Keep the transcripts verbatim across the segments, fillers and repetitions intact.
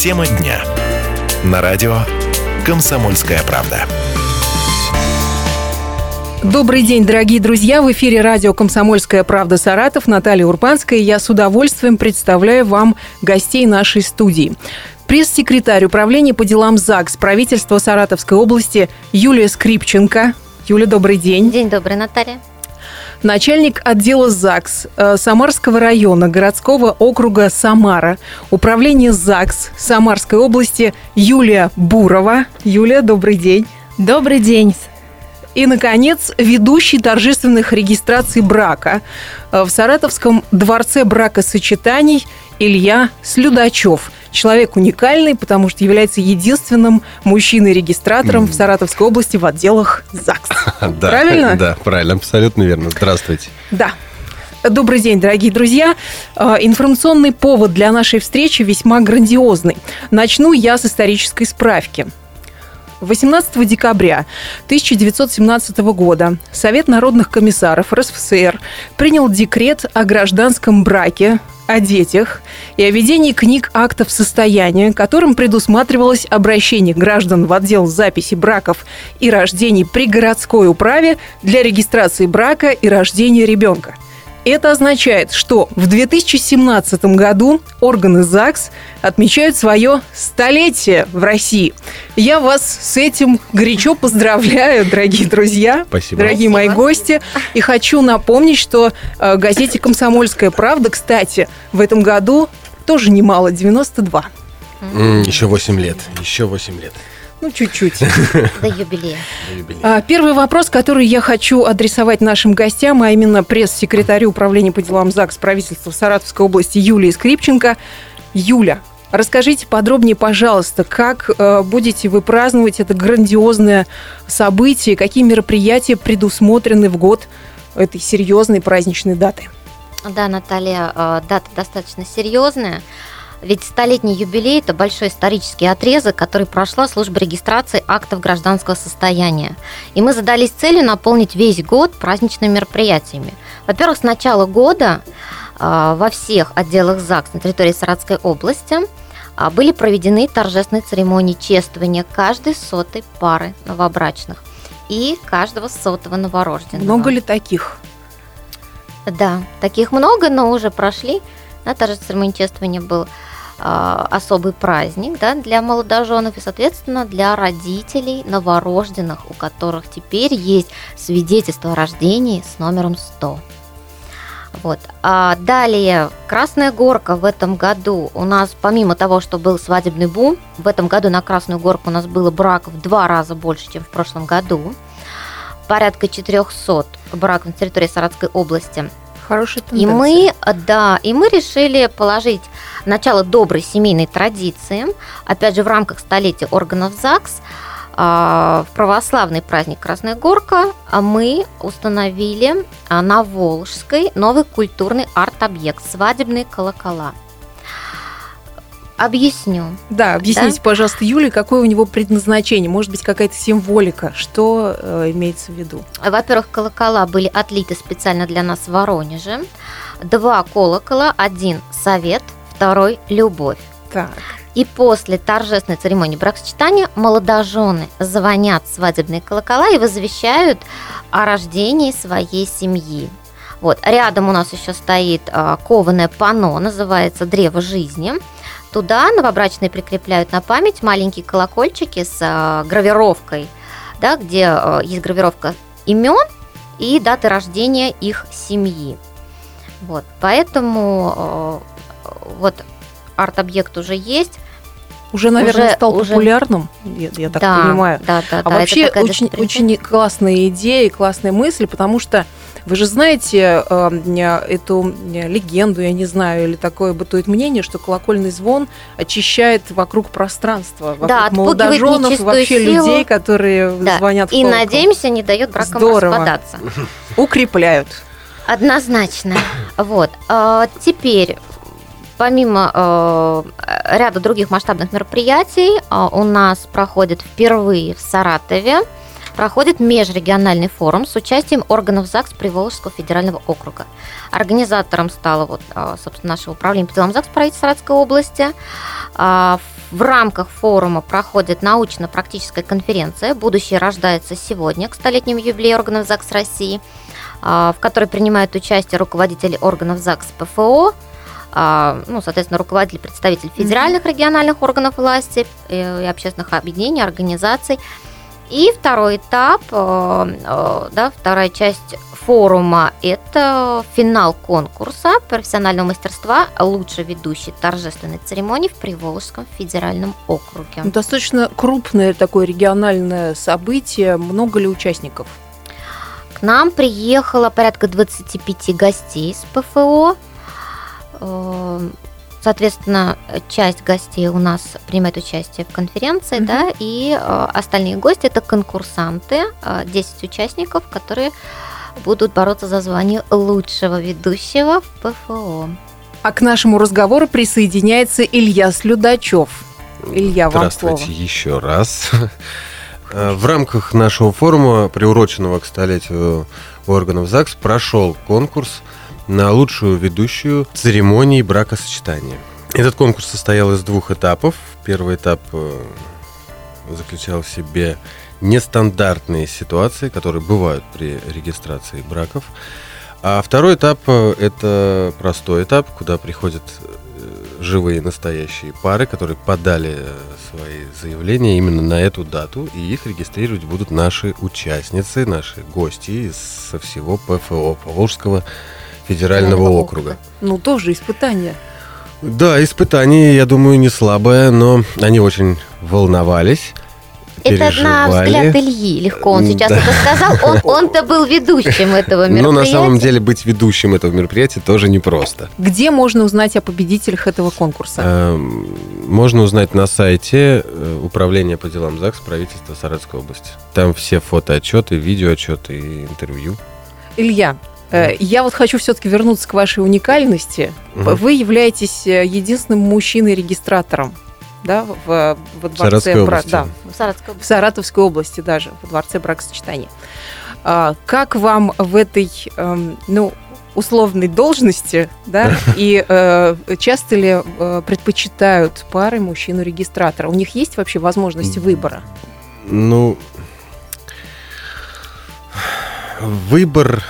Тема дня. На радио «Комсомольская правда». Добрый день, дорогие друзья! В эфире радио «Комсомольская правда» Саратов. Наталья Урбанская. Я с удовольствием представляю вам гостей нашей студии. Пресс-секретарь управления по делам ЗАГС правительства Саратовской области Юлия Скрипченко. Юля, добрый день. День добрый, Наталья. Начальник отдела ЗАГС Самарского района городского округа Самара, управление ЗАГС Самарской области Юлия Бурова. Юлия, добрый день. Добрый день. И, наконец, ведущий торжественных регистраций брака в Саратовском дворце бракосочетаний Илья Слюдачёв. Человек уникальный, потому что является единственным мужчиной-регистратором mm. в Саратовской области в отделах ЗАГС. Правильно? Да, правильно, абсолютно верно. Здравствуйте. Да. Добрый день, дорогие друзья. Информационный повод для нашей встречи весьма грандиозный. Начну я с исторической справки. восемнадцатого декабря тысяча девятьсот семнадцатого года Совет народных комиссаров эр эс эф эс эр принял декрет о гражданском браке, о детях и о ведении книг актов состояния, которым предусматривалось обращение граждан в отдел записи браков и рождений при городской управе для регистрации брака и рождения ребенка. Это означает, что в две тысячи семнадцатом году органы ЗАГС отмечают свое столетие в России. Я вас с этим горячо поздравляю, дорогие друзья, Спасибо. дорогие Спасибо. мои гости. И хочу напомнить, что газете «Комсомольская правда», кстати, в этом году тоже немало, девяносто два. Mm, еще восемь лет, еще восемь лет. Ну, чуть-чуть. До юбилея. Первый вопрос, который я хочу адресовать нашим гостям, а именно пресс-секретарю управления по делам ЗАГС правительства Саратовской области Юлии Скрипченко. Юля, расскажите подробнее, пожалуйста, как будете вы праздновать это грандиозное событие, какие мероприятия предусмотрены в год этой серьезной праздничной даты? Да, Наталья, дата достаточно серьезная. Ведь столетний юбилей – это большой исторический отрезок, который прошла служба регистрации актов гражданского состояния. И мы задались целью наполнить весь год праздничными мероприятиями. Во-первых, с начала года э, во всех отделах ЗАГС на территории Саратовской области э, были проведены торжественные церемонии чествования каждой сотой пары новобрачных и каждого сотого новорожденного. Много ли таких? Да, таких много, но уже прошли. Да, торжественное церемонии чествования был э, особый праздник, да, для молодоженов и, соответственно, для родителей новорожденных, у которых теперь есть свидетельство о рождении с номером сто. Вот. А далее, Красная горка в этом году. У нас, помимо того, что был свадебный бум, в этом году на Красную горку у нас было браков в два раза больше, чем в прошлом году. Порядка четыреста браков на территории Саратовской области. Хорошая тенденция. И мы, да, и мы решили положить начало доброй семейной традиции, опять же, в рамках столетия органов ЗАГС, в православный праздник Красная горка мы установили на Волжской новый культурный арт-объект «Свадебные колокола». Объясню. Да, объясните, да? пожалуйста, Юля, какое у него предназначение? Может быть, какая-то символика? Что э, имеется в виду? Во-первых, колокола были отлиты специально для нас в Воронеже. Два колокола, один – совет, второй – любовь. Так. И после торжественной церемонии бракосочетания молодожены звонят в свадебные колокола и возвещают о рождении своей семьи. Вот. Рядом у нас еще стоит э, кованое панно, называется «Древо жизни». Туда новобрачные прикрепляют на память маленькие колокольчики с э, гравировкой, да, где э, есть гравировка имен и даты рождения их семьи. Вот, поэтому э, вот арт-объект уже есть. Уже, наверное, уже, стал уже... популярным, я, я так да, понимаю. Да, да, а да, вообще очень, очень классная идея и классная мысль, потому что вы же знаете э, эту легенду, я не знаю, или такое бытует мнение, что колокольный звон очищает вокруг пространства, вокруг да, молодоженов, вообще силу. людей, которые да. звонят в колокол. И, надеемся, не дает бракам Здорово. распадаться. Укрепляют. Однозначно. Вот. А теперь... Помимо э, ряда других масштабных мероприятий, э, у нас проходит впервые в Саратове проходит межрегиональный форум с участием органов ЗАГС Приволжского федерального округа. Организатором стало вот, собственно, наше управление по делам ЗАГС правительства Саратовской области. В рамках форума проходит научно-практическая конференция «Будущее рождается сегодня» к столетнему юбилею органов ЗАГС России, в которой принимают участие руководители органов ЗАГС ПФО, ну, соответственно, руководители, представители федеральных, региональных органов власти и общественных объединений, организаций. И второй этап, да, вторая часть форума – это финал конкурса профессионального мастерства «Лучший ведущий торжественной церемонии» в Приволжском федеральном округе. Достаточно крупное такое региональное событие. Много ли участников? К нам приехало порядка двадцать пять гостей с ПФО. Соответственно, часть гостей у нас принимает участие в конференции, mm-hmm. да, и э, остальные гости – это конкурсанты, э, десять участников, которые будут бороться за звание лучшего ведущего в ПФО. А к нашему разговору присоединяется Илья Слюдачёв. Илья, вам слово. Здравствуйте еще раз. В рамках нашего форума, приуроченного к столетию органов ЗАГС, прошел конкурс на лучшую ведущую церемонии бракосочетания. Этот конкурс состоял из двух этапов. Первый этап заключал в себе нестандартные ситуации, которые бывают при регистрации браков. А второй этап – это простой этап, куда приходят живые настоящие пары, которые подали свои заявления именно на эту дату, и их регистрировать будут наши участницы, наши гости со всего ПФО, Волжского федерального округа. Ну, тоже испытание. Да, испытание, я думаю, не слабое, но они очень волновались, это переживали. На взгляд Ильи, легко он сейчас да. это сказал, он, он-то был ведущим этого мероприятия. Но на самом деле быть ведущим этого мероприятия тоже непросто. Где можно узнать о победителях этого конкурса? Можно узнать на сайте Управления по делам ЗАГС правительства Саратовской области. Там все фотоотчеты, видеоотчеты и интервью. Илья, я вот хочу все-таки вернуться к вашей уникальности. Угу. Вы являетесь единственным мужчиной-регистратором, да, в, во дворце бра... да, в Саратовской области. В Саратовской области даже, во дворце бракосочетания. Как вам в этой, ну, условной должности, да, и часто ли предпочитают пары мужчину-регистратора? У них есть вообще возможность выбора? Ну, выбор...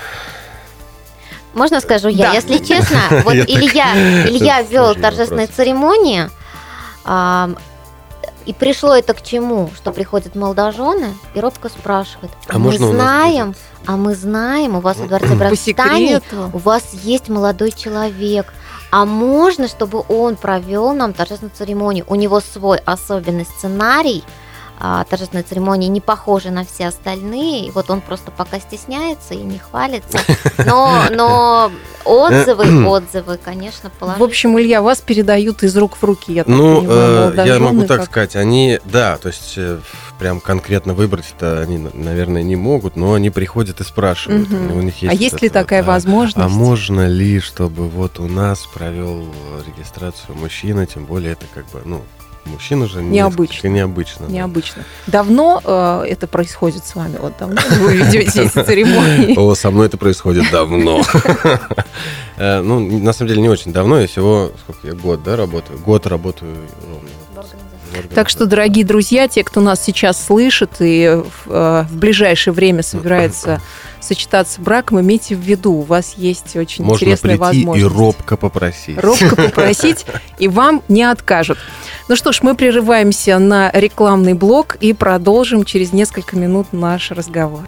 Можно скажу я? Да. Если честно, вот я Илья, так... Илья вел торжественные вопрос. церемонии, а, и пришло это к чему, что приходят молодожены и робко спрашивают, а мы знаем, а мы знаем, у вас во дворце бракосочетания у вас есть молодой человек, а можно, чтобы он провел нам торжественную церемонию? У него свой особенный сценарий, торжественной церемонии, не похожи на все остальные, и вот он просто пока стесняется и не хвалится, но, но отзывы, отзывы, конечно, положительные. В общем, Илья, вас передают из рук в руки, я так ну, понимаю. Ну, я могу так как... сказать, они, да, то есть прям конкретно выбрать-то они, наверное, не могут, но они приходят и спрашивают. Угу. У них есть а есть ли такая вот, возможность? А, а можно ли, чтобы вот у нас провел регистрацию мужчина, тем более это как бы, ну, мужчина же необычно. необычно. Необычно. Да. Давно э, это происходит с вами? Вот давно вы ведете эти церемонии? О, со мной это происходит давно. Ну, на самом деле, не очень давно. Я всего, сколько я, год, да, работаю? Год работаю ровно. Так что, дорогие друзья, те, кто нас сейчас слышит и в, в ближайшее время собирается сочетаться браком, имейте в виду, у вас есть очень Можно интересная возможность. Можно прийти и робко попросить. Робко попросить, и вам не откажут. Ну что ж, мы прерываемся на рекламный блок и продолжим через несколько минут наш разговор.